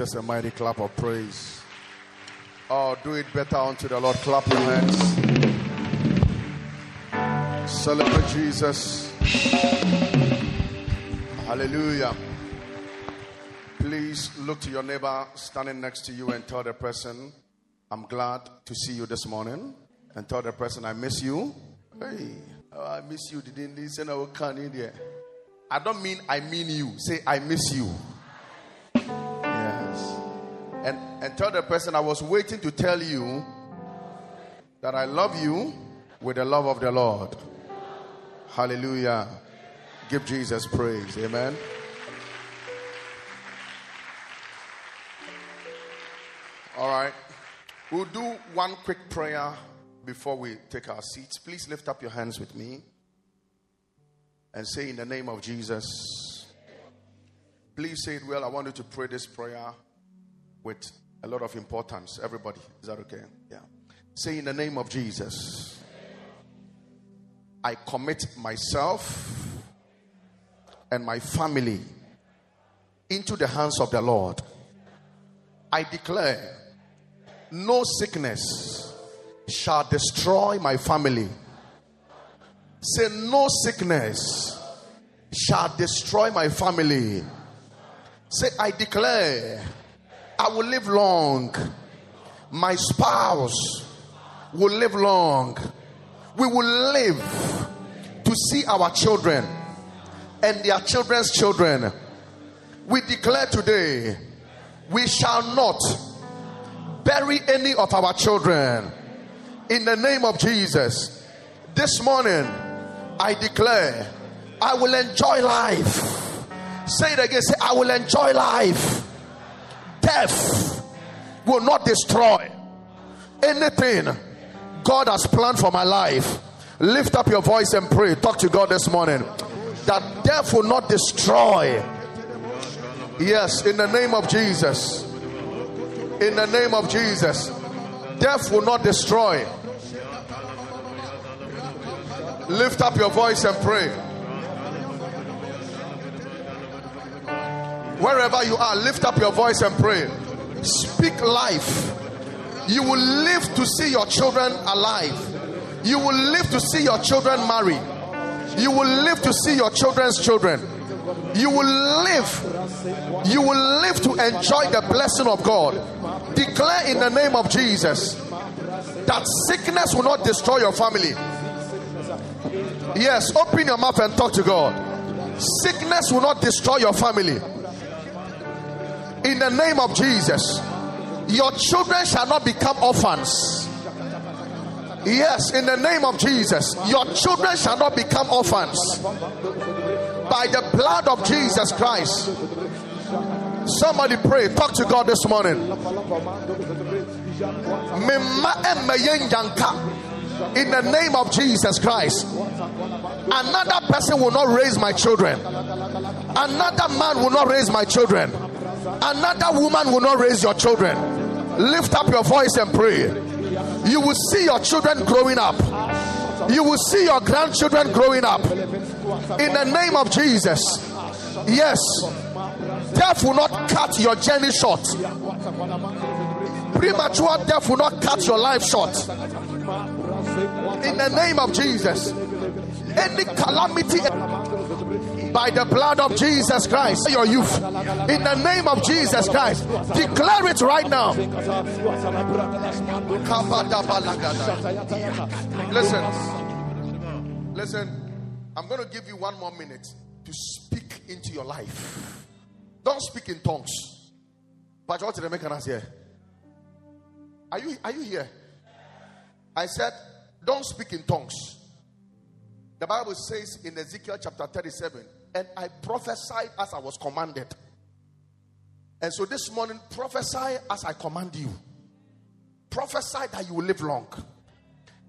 just a mighty clap of praise. Oh, do it better unto the Lord. Clap your hands. Celebrate Jesus. Hallelujah. Please look to your neighbor standing next to you and tell the person, I'm glad to see you this morning. And tell the person, I miss you. Hey, oh, I miss you. Didn't listen. I will come in there. I don't mean I mean you. Say, I miss you. Yes. And tell the person, I was waiting to tell you that I love you with the love of the Lord. Hallelujah. Give Jesus praise. Amen. All right. We'll do one quick prayer before we take our seats. Please lift up your hands with me and say, in the name of Jesus. Please say it well. I want you to pray this prayer with a lot of importance. Everybody, is that okay? Yeah. Say, in the name of Jesus, I commit myself and my family into the hands of the Lord. I declare no sickness shall destroy my family. Say, no sickness shall destroy my family. Say, I declare I will live long. My spouse will live long. We will live to see our children and their children's children. We declare today, we shall not bury any of our children. In the name of Jesus, this morning, I declare, I will enjoy life. Say it again. Say, I will enjoy life. Death will not destroy anything God has planned for my life. Lift up your voice and pray. Talk to God this morning. That death will not destroy. Yes, in the name of Jesus. In the name of Jesus. Death will not destroy. Lift up your voice and pray. Wherever you are, lift up your voice and pray. Speak life. You will live to see your children alive. You will live to see your children married. You will live to see your children's children. You will live. You will live to enjoy the blessing of God. Declare in the name of Jesus that sickness will not destroy your family. Yes, open your mouth and talk to God. Sickness will not destroy your family. In the name of Jesus, your children shall not become orphans. Yes, in the name of Jesus, your children shall not become orphans. By the blood of Jesus Christ. Somebody pray. Talk to God this morning. In the name of Jesus Christ, another person will not raise my children. Another man will not raise my children. Another woman will not raise your children. Lift up your voice and pray. You will see your children growing up. You will see your grandchildren growing up. In the name of Jesus. Yes. Death will not cut your journey short. Premature death will not cut your life short. In the name of Jesus, any calamity by the blood of Jesus Christ, your youth, in the name of Jesus Christ, declare it right now. Listen, I'm going to give you 1 more minute to speak into your life. Don't speak in tongues. But what did I make us here? Are you here? I said, don't speak in tongues. The Bible says in Ezekiel chapter 37, and I prophesied as I was commanded. And so this morning, prophesy as I command you. Prophesy that you will live long.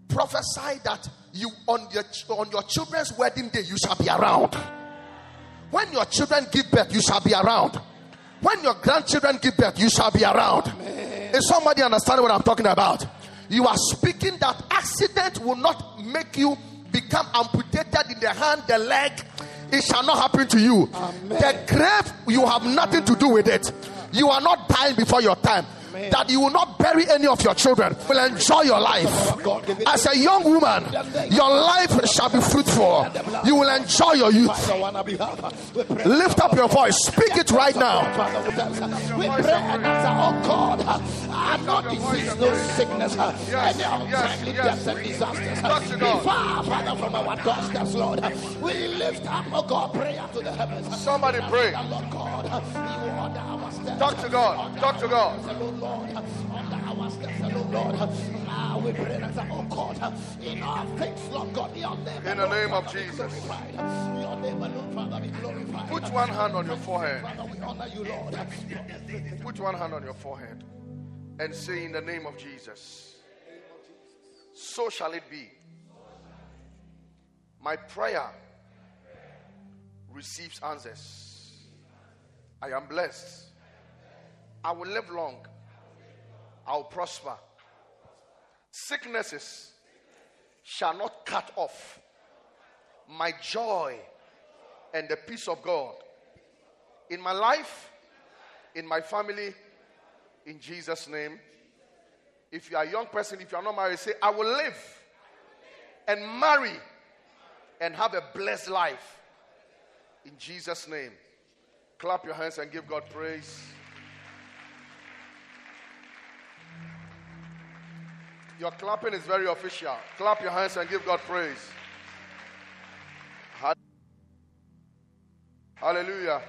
Prophesy that you on your children's wedding day, you shall be around. When your children give birth, you shall be around. When your grandchildren give birth, you shall be around. Man. Is somebody understanding what I'm talking about? You are speaking that accident will not make you become amputated in the hand, the leg. It shall not happen to you. Amen. The grave, you have nothing to do with it. You are not dying before your time. Amen. That you will not bury any of your children. You will enjoy your life. As a young woman, your life shall be fruitful. You will enjoy your youth. Lift up your voice. Speak it right now. We pray and answer, oh God, I'm not disease, no sickness, any untimely deaths and disasters. Far, Father, from our doorsteps, Lord. We lift up, oh God, prayer to the heavens. Somebody pray. Talk to God. Talk to God. Lord, under our steps, Lord, we pray that our God, in our things, Lord God, your name, in the name of Jesus, your name alone, Father, be glorified. Put one hand on your forehead. Father, we honor you, Lord. Put one hand on your forehead and say, in the name of Jesus, so shall it be. My prayer receives answers. I am blessed. I will live long. I will prosper. Sicknesses shall not cut off my joy and the peace of God in my life, in my family, in Jesus' name. If you are a young person, if you are not married, say, I will live and marry and have a blessed life in Jesus' name. Clap your hands and give God praise. Your clapping is very official. Clap your hands and give God praise. Hallelujah.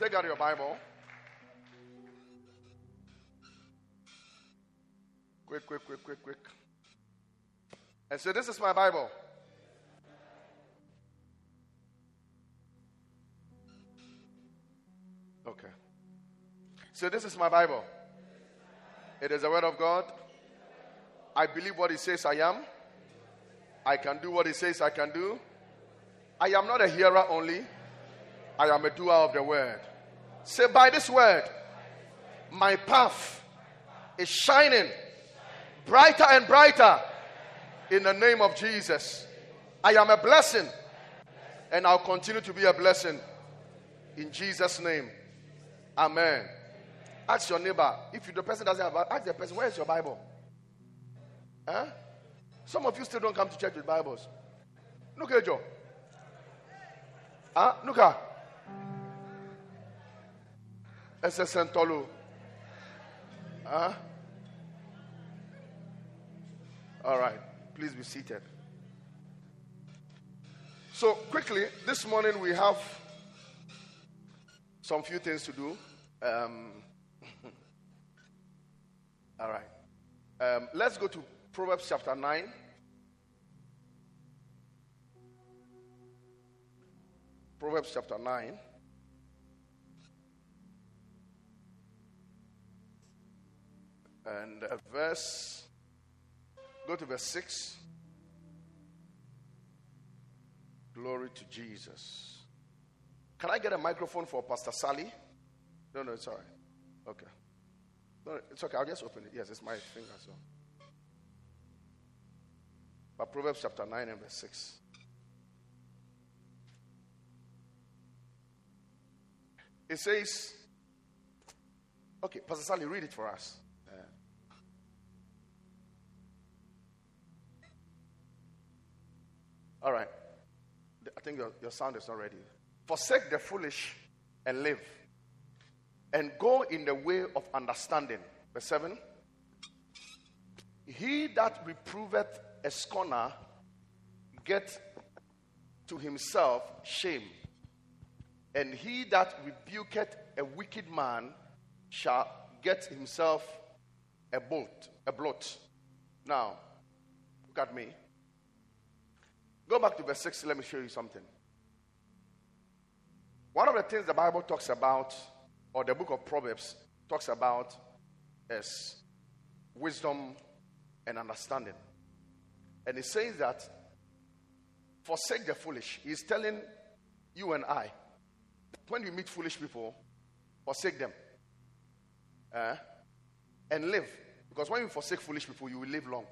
Take out your Bible. Quick, quick, quick, quick, quick. And say, this is my Bible. Okay. So this is my Bible. It is the word of God. I believe what he says I am. I can do what he says I can do. I am not a hearer only. I am a doer of the word. Say, by this word, my path is shining brighter and brighter in the name of Jesus. I am a blessing and I'll continue to be a blessing in Jesus' name. Amen. Ask your neighbor. If the person doesn't have Bible, ask the person, where is your Bible? Huh? Some of you still don't come to church with Bibles. Look at Joe. Huh? Look at. SSN Huh? All right. Please be seated. So quickly, this morning we have some few things to do. All right. Let's go to Proverbs chapter 9. Proverbs chapter 9. And go to verse 6. Glory to Jesus. Can I get a microphone for Pastor Sally? No, it's all right. Okay. No, it's okay. I'll just open it. Yes, it's my finger. So. But Proverbs chapter 9 and verse 6. It says, okay, Pastor Sally, read it for us. Yeah. All right. I think your sound is not ready. Forsake the foolish and live, and go in the way of understanding. Verse 7. He that reproveth a scorner gets to himself shame, and he that rebuketh a wicked man shall get himself a blot. Now, look at me. Go back to verse 6. Let me show you something. One of the things the Bible talks about, or the book of Proverbs talks about, as wisdom and understanding. And it says that forsake the foolish. He's telling you and I, when you meet foolish people, forsake them. And live. Because when you forsake foolish people, you will live long.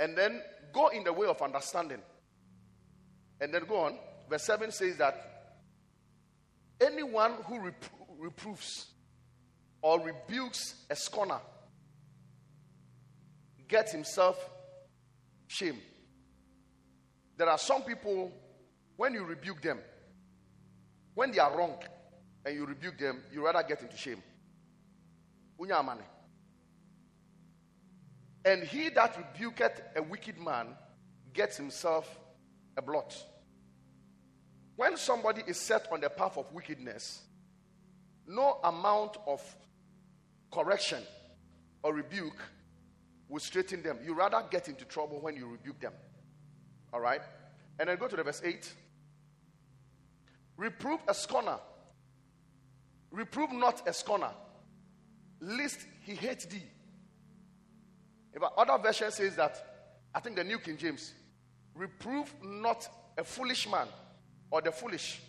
And then go in the way of understanding. And then go on. Verse 7 says that anyone who reproves or rebukes a scorner gets himself shame. There are some people, when you rebuke them, when they are wrong and you rebuke them, you rather get into shame. And he that rebuketh a wicked man gets himself a blot. When somebody is set on the path of wickedness, no amount of correction or rebuke will straighten them. You rather get into trouble when you rebuke them. All right? And then go to the verse 8. Reprove a scorner. Reprove not a scorner, lest he hate thee. If other version says that, I think the New King James, reprove not a foolish man or the foolish.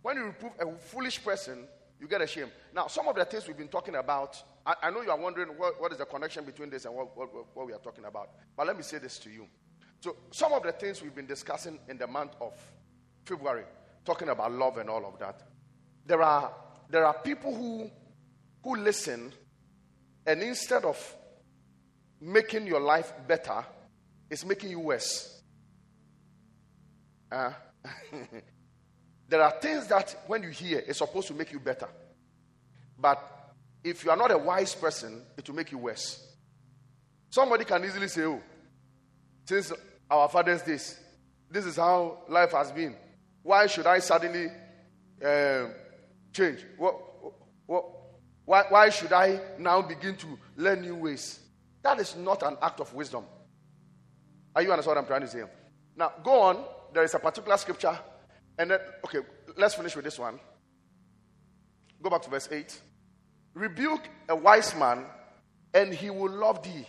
When you reprove a foolish person, you get a shame. Now, some of the things we've been talking about, I know you are wondering what is the connection between this and what we are talking about. But let me say this to you. So, some of the things we've been discussing in the month of February, talking about love and all of that, there are people who listen, and instead of making your life better, it's making you worse. There are things that when you hear, it's supposed to make you better. But if you are not a wise person, it will make you worse. Somebody can easily say, oh, since our father's days, this is how life has been. Why should I suddenly change? Why should I now begin to learn new ways? That is not an act of wisdom. Are you understand what I'm trying to say? Now, go on. There is a particular scripture. And then, okay, let's finish with this one. Go back to verse 8. Rebuke a wise man, and he will love thee.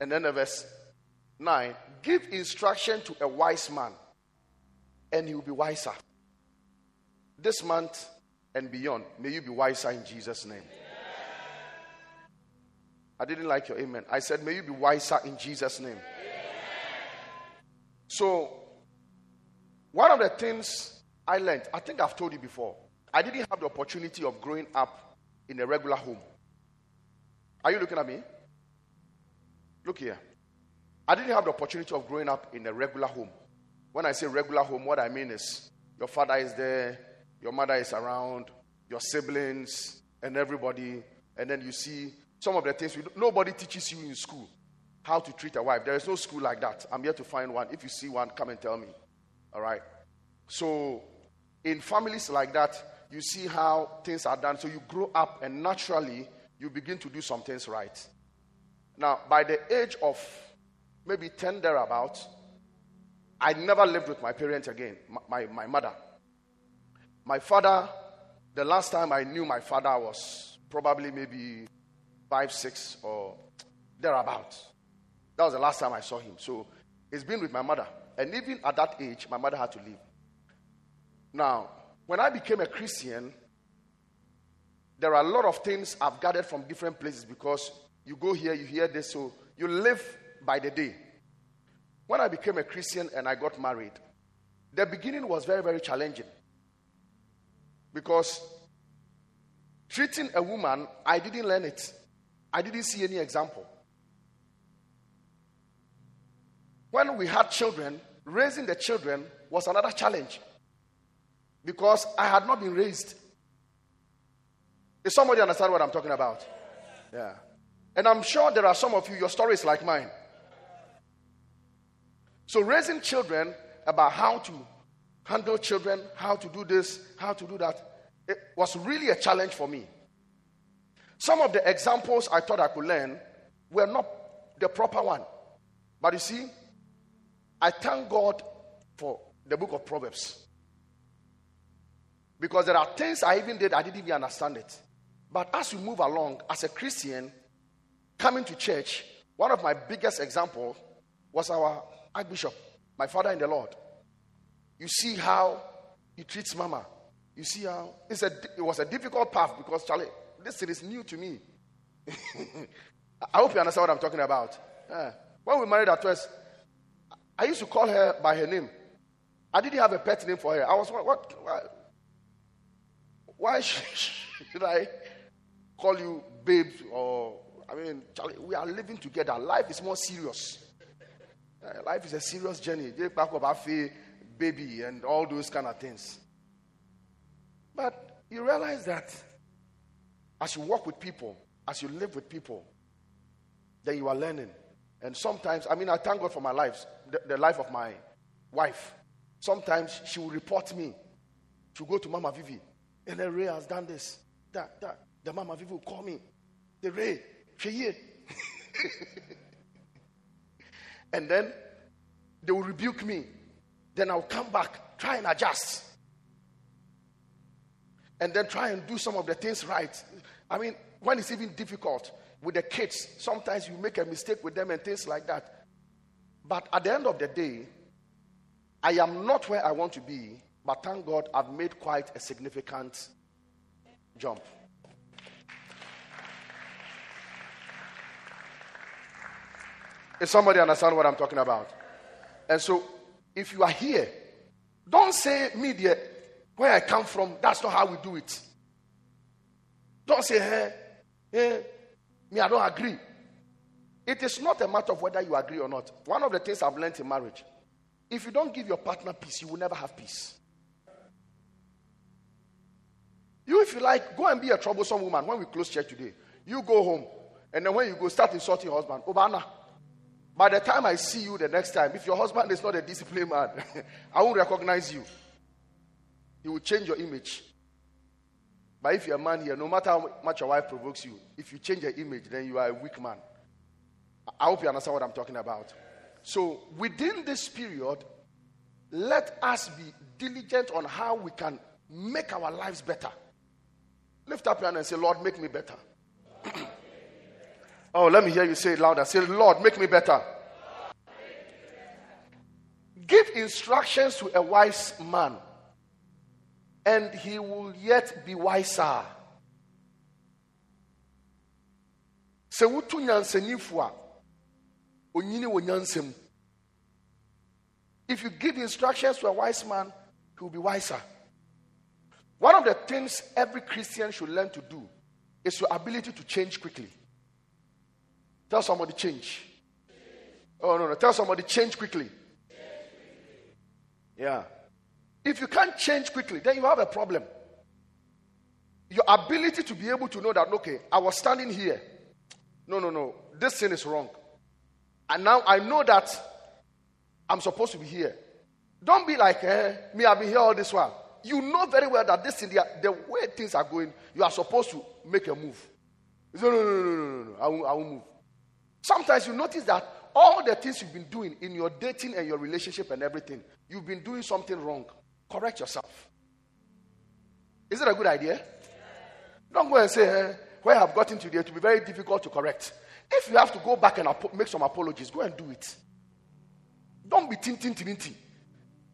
And then the verse 9. Give instruction to a wise man, and he will be wiser. This month and beyond, may you be wiser in Jesus' name. Amen. I didn't like your amen. I said, may you be wiser in Jesus' name. Amen. So, one of the things I learned, I think I've told you before, I didn't have the opportunity of growing up in a regular home. Are you looking at me? Look here. I didn't have the opportunity of growing up in a regular home. When I say regular home, what I mean is your father is there, your mother is around, your siblings, and everybody. And then you see some of the things. Nobody teaches you in school how to treat a wife. There is no school like that. I'm here to find one. If you see one, come and tell me. All right? So, in families like that, you see how things are done. So, you grow up and naturally, you begin to do some things right. Now, by the age of maybe 10 thereabouts, I never lived with my parents again, my mother. My father, the last time I knew my father was probably maybe 5, 6 or thereabouts. That was the last time I saw him. So it's been with my mother. And even at that age, my mother had to leave. Now, when I became a Christian, there are a lot of things I've gathered from different places because you go here, you hear this, so you live by the day. When I became a Christian and I got married, the beginning was very, very challenging. Because treating a woman, I didn't learn it. I didn't see any example. When we had children, raising the children was another challenge. Because I had not been raised. Does somebody understand what I'm talking about? Yeah. And I'm sure there are some of you, your story is like mine. So raising children about how to handle children, how to do this, how to do that. It was really a challenge for me. Some of the examples I thought I could learn were not the proper one. But you see, I thank God for the book of Proverbs. Because there are things I even did, I didn't even understand it. But as you move along, as a Christian, coming to church, one of my biggest examples was our Archbishop, my father in the Lord. You see how he treats mama. You see how it was a difficult path because, Charlie, this is new to me. I hope you understand what I'm talking about. When we married at first, I used to call her by her name. I didn't have a pet name for her. I was why should I call you babe? Or, I mean, we are living together. Life is more serious. Life is a serious journey. Baby and all those kind of things. But you realize that as you work with people, as you live with people, then you are learning. And sometimes, I mean, I thank God for my life, the life of my wife. Sometimes she will report me to go to Mama Vivi. And then Ray has done this, that. The Mama Vivi will call me. The Ray, she And then they will rebuke me. Then I'll come back, try and adjust. And then try and do some of the things right. I mean, when it's even difficult with the kids, sometimes you make a mistake with them and things like that. But at the end of the day, I am not where I want to be, but thank God I've made quite a significant jump. If somebody understand what I'm talking about. And so, if you are here, don't say, media, where I come from, that's not how we do it. Don't say, me, I don't agree. It is not a matter of whether you agree or not. One of the things I've learned in marriage, if you don't give your partner peace, you will never have peace. You, if you like, go and be a troublesome woman. When we close church today, you go home, and then when you go, start insulting your husband. Obana. By the time I see you the next time, if your husband is not a disciplined man, I won't recognize you. He will change your image. But if you're a man here, no matter how much your wife provokes you, if you change your image, then you are a weak man. I hope you understand what I'm talking about. So within this period, let us be diligent on how we can make our lives better. Lift up your hand and say, Lord, make me better. Oh, let me hear you say it louder. Say, Lord, make me better. Give instructions to a wise man, and he will yet be wiser. Se wutu nyansenifua, onyini wo nyansem. If you give instructions to a wise man, he will be wiser. One of the things every Christian should learn to do is your ability to change quickly. Tell somebody change. Oh, no. Tell somebody change quickly. Yeah. If you can't change quickly, then you have a problem. Your ability to be able to know that, okay, I was standing here. No. This thing is wrong. And now I know that I'm supposed to be here. Don't be like, me, I've been here all this while. You know very well that this thing, the way things are going, you are supposed to make a move. No. I won't move. Sometimes you notice that all the things you've been doing in your dating and your relationship and everything, you've been doing something wrong. Correct yourself. Is it a good idea? Yeah. Don't go and say, where I've gotten today, it will be very difficult to correct. If you have to go back and make some apologies, go and do it. Don't be tin.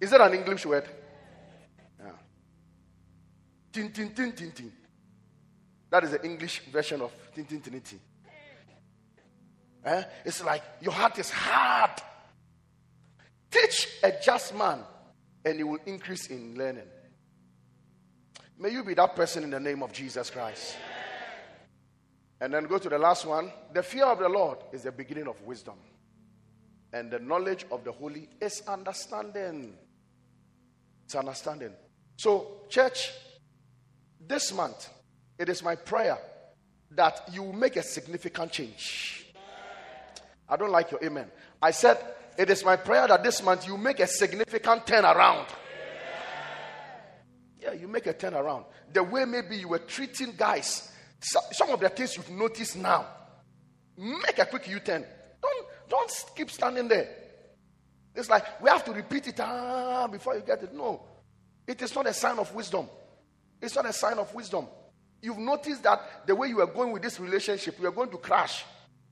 Is that an English word? Yeah. Tin. That is the English version of tin. It's like your heart is hard. Teach a just man and he will increase in learning. May you be that person in the name of Jesus Christ. And then go to the last one. The fear of the Lord is the beginning of wisdom, and the knowledge of the holy is understanding. It's understanding. So, church, this month, it is my prayer that you make a significant change. I don't like your amen. I said, it is my prayer that this month you make a significant turnaround. Yeah, you make a turnaround. The way maybe you were treating guys, some of the things you've noticed now, make a quick U-turn. Don't keep standing there. It's like, we have to repeat it before you get it. No, it is not a sign of wisdom. It's not a sign of wisdom. You've noticed that the way you are going with this relationship, you are going to crash.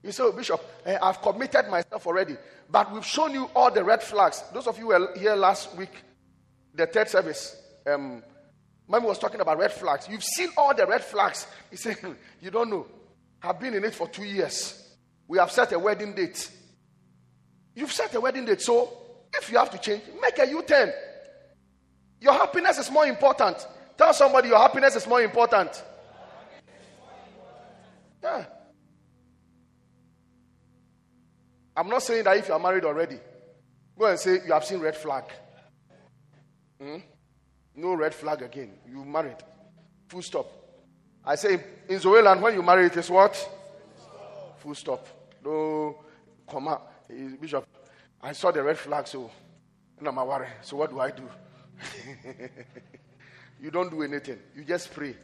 You say, oh, Bishop, I've committed myself already. But we've shown you all the red flags. Those of you who were here last week, the third service, Mommy was talking about red flags. You've seen all the red flags. He said, you don't know. I've been in it for 2 years. We have set a wedding date. You've set a wedding date. So if you have to change, make a U-turn. Your happiness is more important. Tell somebody your happiness is more important. Yeah. I'm not saying that if you are married already, go and say you have seen red flag. No red flag again. You married. Full stop. I say in Zoeland, when you marry, it is what? Full stop. No comma. Bishop, I saw the red flag, so I'm worried. So what do I do? You don't do anything. You just pray.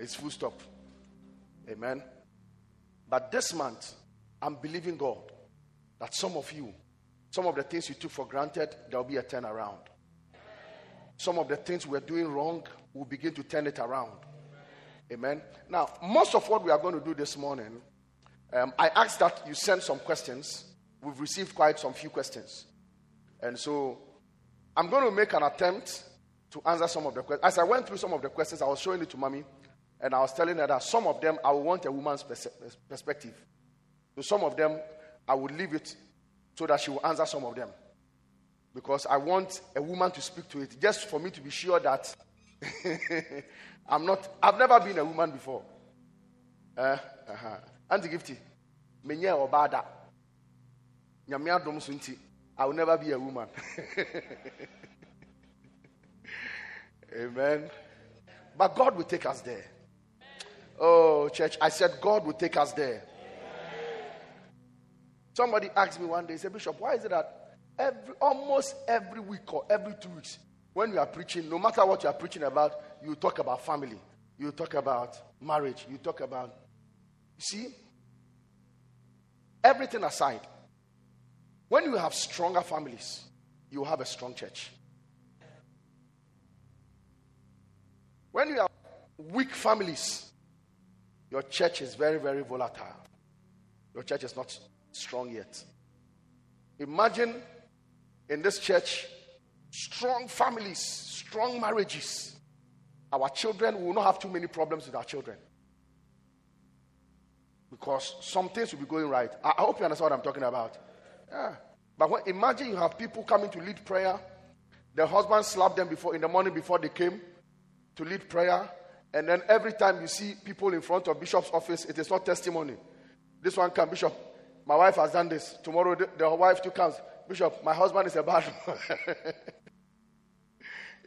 It's full stop. Amen. But this month, I'm believing God that some of you, some of the things you took for granted, there will be a turnaround. Some of the things we're doing wrong, we'll begin to turn it around. Amen. Now, most of what we are going to do this morning, I asked that you send some questions. We've received quite some few questions. And so, I'm going to make an attempt to answer some of the questions. As I went through some of the questions, I was showing it to Mommy, and I was telling her that some of them, I would want a woman's perspective. So some of them, I would leave it so that she will answer some of them. Because I want a woman to speak to it, just for me to be sure that I've never been a woman before. Auntie Gifty, menye obada. Nyamia domu sunti. I will never be a woman. Amen. But God will take us there. Oh, church, I said God will take us there. Somebody asked me one day, he said, Bishop, why is it that almost every week or every 2 weeks, when you are preaching, no matter what you are preaching about, you talk about family, you talk about marriage, you talk about, you see, everything aside, when you have stronger families, you have a strong church. When you have weak families, your church is very, very volatile. Your church is not strong yet. Imagine in this church, strong families, strong marriages. Our children will not have too many problems with our children. Because some things will be going right. I hope you understand what I'm talking about. Yeah. But imagine you have people coming to lead prayer. The husband slapped them in the morning before they came to lead prayer. And then every time you see people in front of Bishop's office, it is not testimony. This one can, Bishop, my wife has done this. Tomorrow, the wife too comes. Bishop, my husband is a bad one.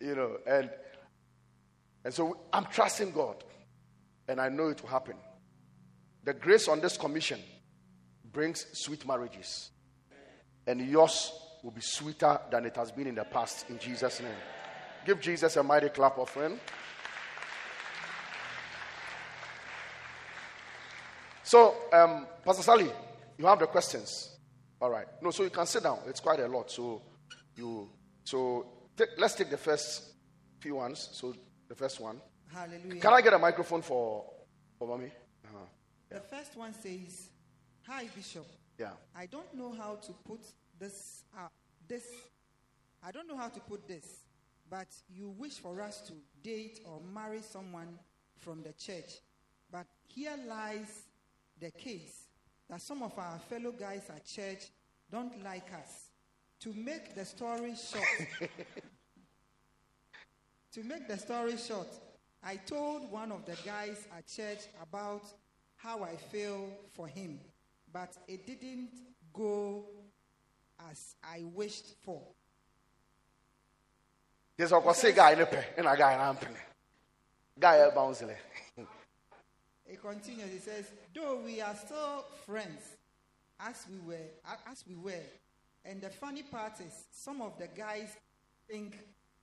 You know, and so I'm trusting God. And I know it will happen. The grace on this commission brings sweet marriages. And yours will be sweeter than it has been in the past, in Jesus' name. Give Jesus a mighty clap offering. So, Pastor Sally, you have the questions. All right. No, so you can sit down. It's quite a lot. Let's take the first few ones. So, the first one. Hallelujah. Can I get a microphone for Mommy? Uh-huh. Yeah. The first one says, hi, Bishop. Yeah. I don't know how to put this but you wish for us to date or marry someone from the church. But here lies the case that some of our fellow guys at church don't like us. To make the story short, I told one of the guys at church about how I feel for him. But it didn't go as I wished for. There's a guy in a guy guy bounce. It continues. It says, though we are still friends as we were, and the funny part is some of the guys think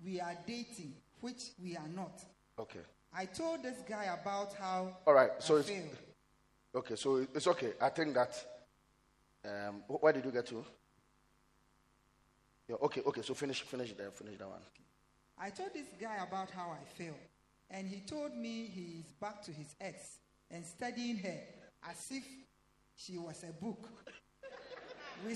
we are dating, which we are not. Okay. I told this guy about how. All right. So I failed. Okay, so it's okay. I think that. Where did you get to? Yeah, okay. So finish that one. I told this guy about how I failed, and he told me he's back to his ex and studying her as if she was a book. We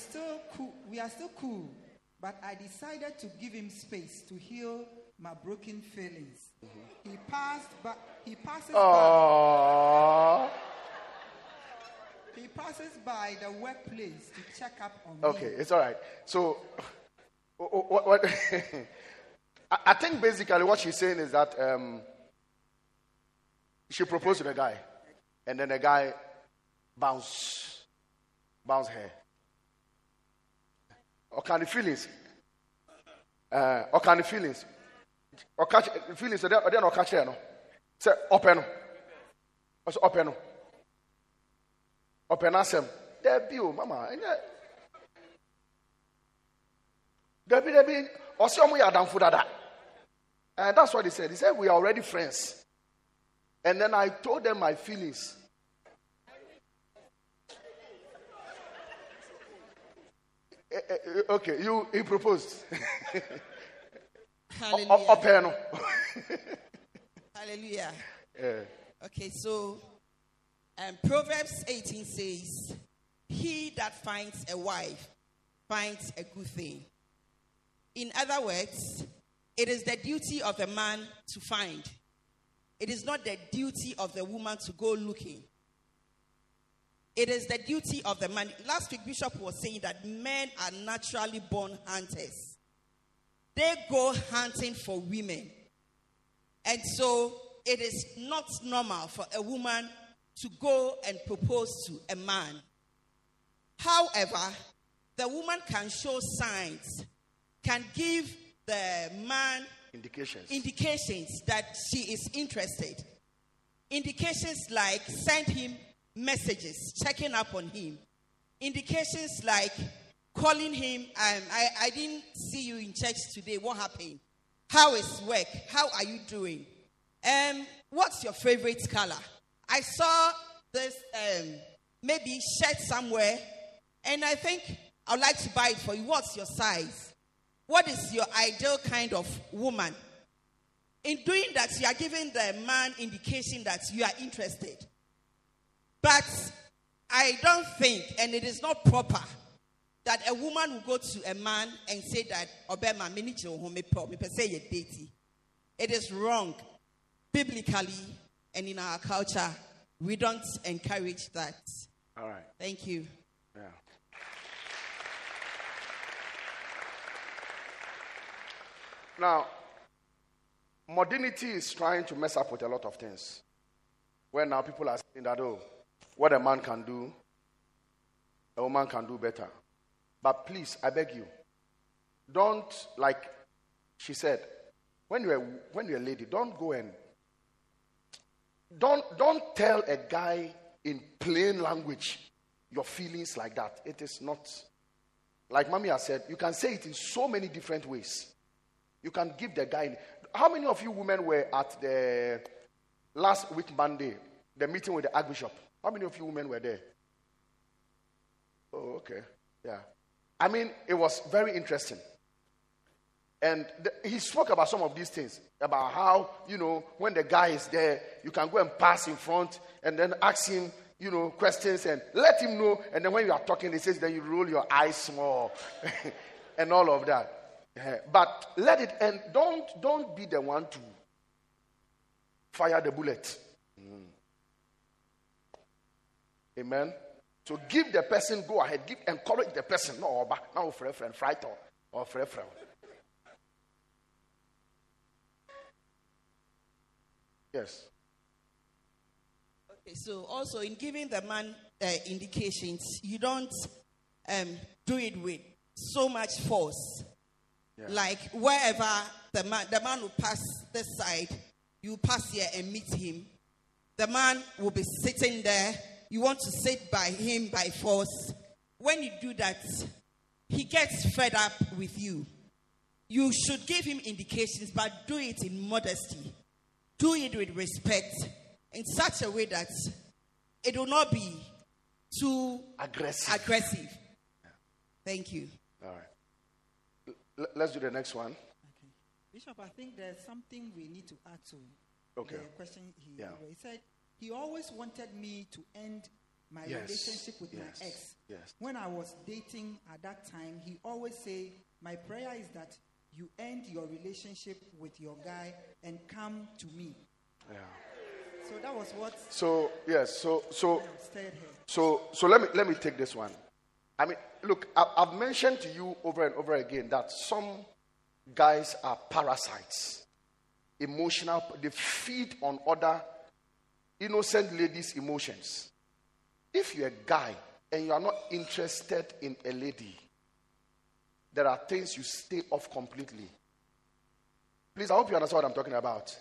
are still cool, but I decided to give him space to heal my broken feelings. Mm-hmm. He passes by the workplace to check up on me. Okay, it's all right. So, I think basically what she's saying is that she proposed to the guy, and then the guy bounced her. Or can the feelings? So they don't catch her, no. Say open, also open us them. There be, mama. There be. Also, we are down for that. And that's what he said. He said we are already friends. And then I told them my feelings. Okay, he proposed. Hallelujah. Hallelujah. Yeah. Okay, so Proverbs 18 says, "He that finds a wife finds a good thing." In other words, it is the duty of the man to find. It is not the duty of the woman to go looking. It is the duty of the man. Last week, Bishop was saying that men are naturally born hunters. They go hunting for women. And so it is not normal for a woman to go and propose to a man. However, the woman can show signs, can give the man indications that she is interested. Indications like send him messages, checking up on him. Indications like calling him, I didn't see you in church today. What happened? How is work? How are you doing? What's your favorite color? I saw this maybe shirt somewhere, and I think I'd like to buy it for you. What's your size? What is your ideal kind of woman? In doing that, you are giving the man indication that you are interested. But I don't think, and it is not proper, that a woman will go to a man and say that, it is wrong. Biblically and in our culture, we don't encourage that. All right. Thank you. Yeah. Now, modernity is trying to mess up with a lot of things. Where now people are saying that, oh, what a man can do, a woman can do better. But please, I beg you, don't, like she said, when you're a lady, don't go and don't tell a guy in plain language your feelings like that. It is not, like Mommy has said, you can say it in so many different ways. You can give the guy. How many of you women were at the last week Monday, the meeting with the Archbishop? How many of you women were there? Oh, okay. Yeah. I mean, it was very interesting. And he spoke about some of these things, about how, when the guy is there, you can go and pass in front and then ask him, questions and let him know. And then when you are talking, he says, then you roll your eyes small and all of that. But let it end. Don't be the one to fire the bullet. Amen. So give the person, go ahead, encourage the person. No, now for a friend, fright or for a friend. Yes. Okay. So also in giving the man indications, you don't do it with so much force. Yeah. Like wherever the man will pass this side, you pass here and meet him. The man will be sitting there. You want to sit by him by force. When you do that, he gets fed up with you. You should give him indications, but do it in modesty. Do it with respect in such a way that it will not be too aggressive. Yeah. Thank you. All right. Let's do the next one. Okay. Bishop, I think there's something we need to add to the question he said, he always wanted me to end my relationship with my ex. Yes. When I was dating at that time, he always said, my prayer is that you end your relationship with your guy and come to me. Yeah. So that was what... So let me take this one. I mean, look, I've mentioned to you over and over again that some guys are parasites. Emotional, they feed on other innocent ladies' emotions. If you're a guy and you are not interested in a lady, there are things you stay off completely. Please, I hope you understand what I'm talking about.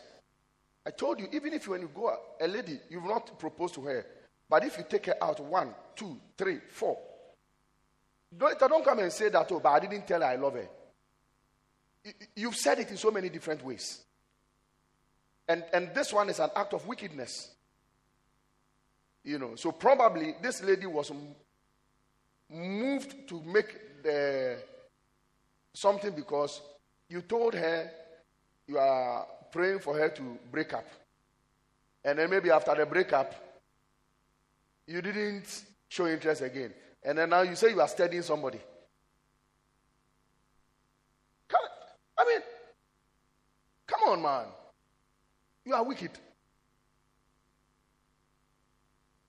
I told you, even if when you go a lady, you've not proposed to her. But if you take her out 1, 2, 3, 4, don't come and say that, oh, but I didn't tell her I love her. You've said it in so many different ways. And this one is an act of wickedness. You know, so probably this lady was moved to make something because you told her you are praying for her to break up. And then maybe after the breakup, you didn't show interest again. And then now you say you are studying somebody. I mean, come on, man. You are wicked.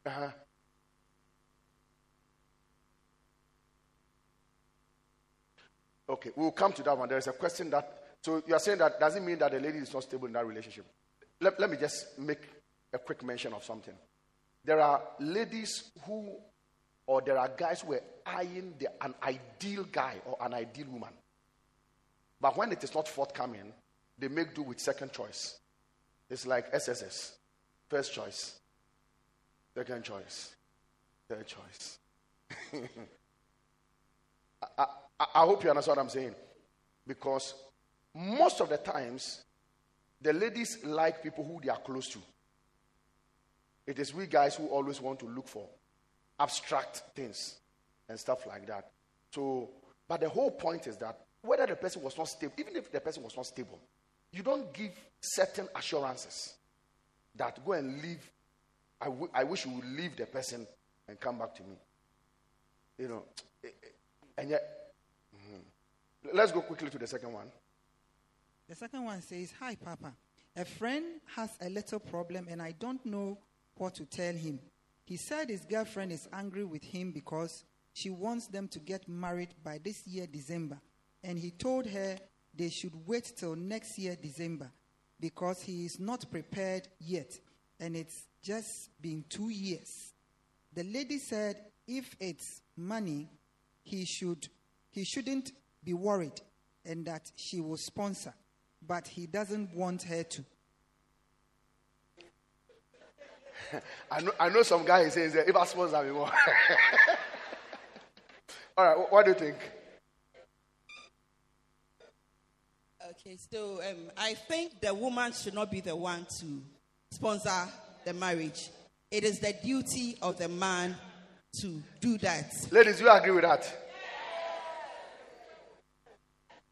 Uh-huh. Okay, we'll come to that one. There is a question that... So you are saying that doesn't mean that the lady is not stable in that relationship. Let me just make a quick mention of something. There are ladies who... Or there are guys who are eyeing an ideal guy or an ideal woman. But when it is not forthcoming, they make do with second choice. It's like SSS. First choice. Second choice. Third choice. I hope you understand what I'm saying. Because most of the times, the ladies like people who they are close to. It is we guys who always want to look for abstract things and stuff like that. So, but the whole point is that whether the person was not stable, even if the person was not stable, you don't give certain assurances that go and leave. I wish you would leave the person and come back to me. You know, and yet, let's go quickly to the second one. The second one says, "Hi, Papa. A friend has a little problem and I don't know what to tell him. He said his girlfriend is angry with him because she wants them to get married by this year, December. And he told her they should wait till next year, December, because he is not prepared yet. And it's just been 2 years. The lady said if it's money, he shouldn't be worried and that she will sponsor. But he doesn't want her to." I know some guy is saying, if I sponsor me more. All right, what do you think? Okay, so I think the woman should not be the one to sponsor the marriage. It is the duty of the man to do that. Ladies, you agree with that?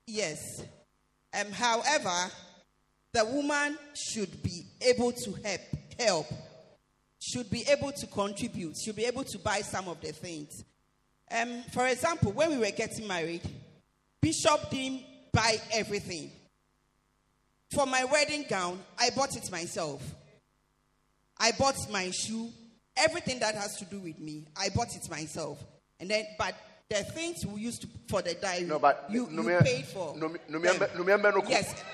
Yes. However, the woman should be able to help. Should be able to contribute, should be able to buy some of the things. For example, when we were getting married, Bishop didn't buy everything. For my wedding gown, I bought it myself. I bought my shoe, everything that has to do with me, I bought it myself. And then, but the things we used for the diary, no, but you paid for. No, yes.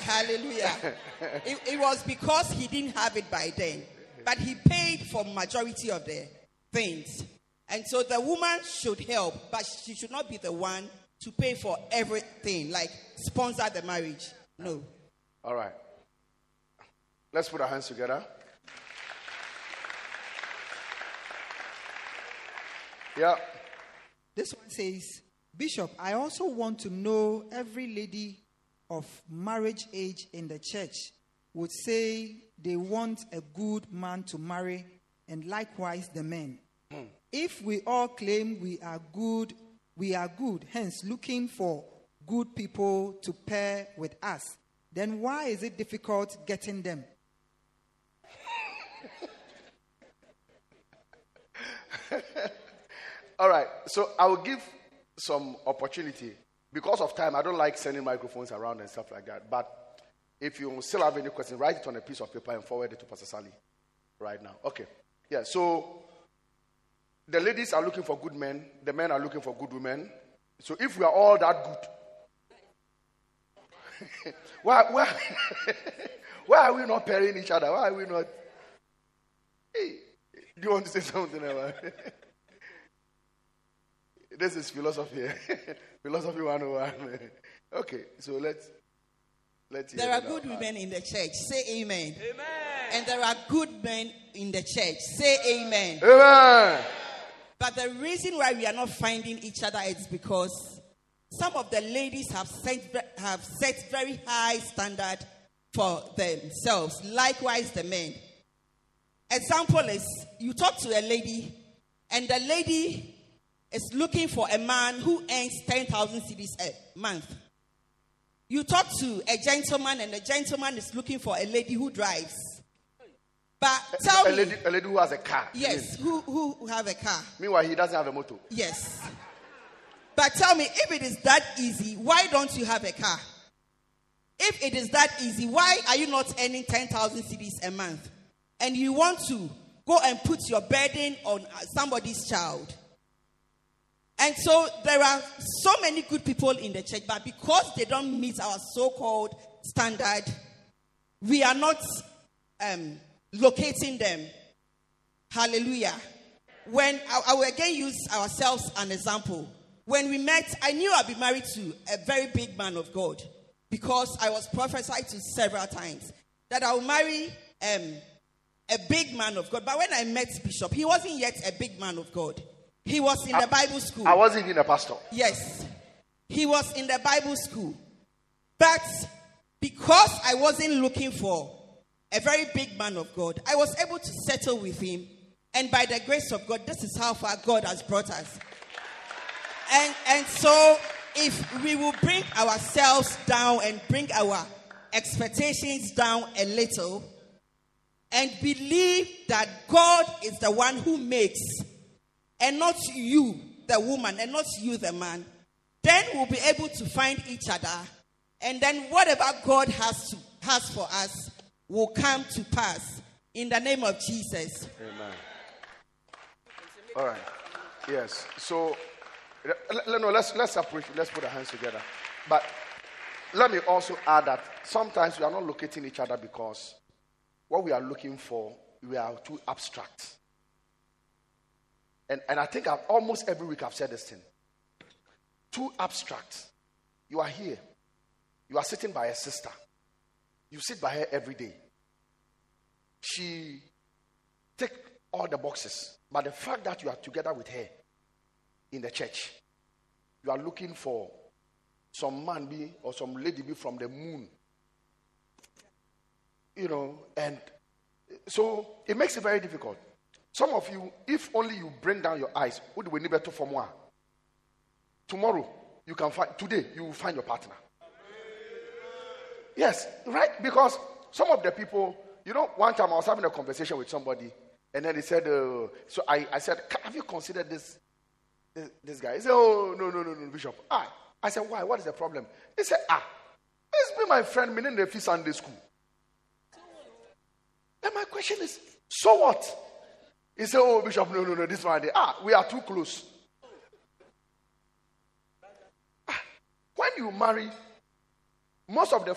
Hallelujah. It was because he didn't have it by then. But he paid for majority of the things. And so the woman should help, but she should not be the one to pay for everything, like sponsor the marriage. No. All right. Let's put our hands together. Yeah. This one says, "Bishop, I also want to know every lady of marriage age in the church would say they want a good man to marry and likewise the men. If we all claim we are good, hence looking for good people to pair with us, then why is it difficult getting them?" All right, so I will give some opportunity. Because of time, I don't like sending microphones around and stuff like that. But if you still have any questions, write it on a piece of paper and forward it to Pastor Sally right now. Okay. Yeah, so the ladies are looking for good men. The men are looking for good women. So if we are all that good, why are we not pairing each other? Why are we not? Hey, do you want to say something about it? This is philosophy. Philosophy 101. Okay, so let's hear. There are good women in the church. Say amen. Amen. And there are good men in the church. Say amen. Amen. But the reason why we are not finding each other is because some of the ladies have set very high standard for themselves. Likewise, the men. Example is, you talk to a lady, and the lady is looking for a man who earns 10,000 cedis a month. You talk to a gentleman, and the gentleman is looking for a lady who drives. But tell me, a lady who has a car. Yes, who have a car. Meanwhile, he doesn't have a motor. Yes. But tell me, if it is that easy, why don't you have a car? If it is that easy, why are you not earning 10,000 cedis a month? And you want to go and put your burden on somebody's child. And so there are so many good people in the church, but because they don't meet our so-called standard, we are not locating them. Hallelujah. When I will again use ourselves as an example. When we met, I knew I'd be married to a very big man of God, because I was prophesied to several times that I will marry a big man of God. But when I met Bishop, he wasn't yet a big man of God. He was in the Bible school. I wasn't in a pastor. Yes. He was in the Bible school. But because I wasn't looking for a very big man of God, I was able to settle with him. And by the grace of God, this is how far God has brought us. And so if we will bring ourselves down and bring our expectations down a little and believe that God is the one who makes, and not you, the woman, and not you, the man, then we'll be able to find each other. And then whatever God has for us will come to pass. In the name of Jesus. Amen. All right. Yes. So, no, let's separate. Let's put our hands together. But let me also add that sometimes we are not locating each other because what we are looking for, we are too abstract. And I think almost every week I've said this thing. Too abstract. You are here. You are sitting by a sister. You sit by her every day. She ticks all the boxes. But the fact that you are together with her in the church, you are looking for some man or some lady from the moon. You know, and so it makes it very difficult. Some of you, if only you bring down your eyes, would we never to for more? Tomorrow, you can find. Today, you will find your partner. Yes, right? Because some of the people, you know, one time I was having a conversation with somebody, and then he said, so I said, have you considered this guy? He said, oh, no, Bishop. I said, why? What is the problem? He said, this be my friend, meaning the first Sunday school. And my question is, so what? He said, oh, Bishop, no, this one. We are too close. When you marry, most of the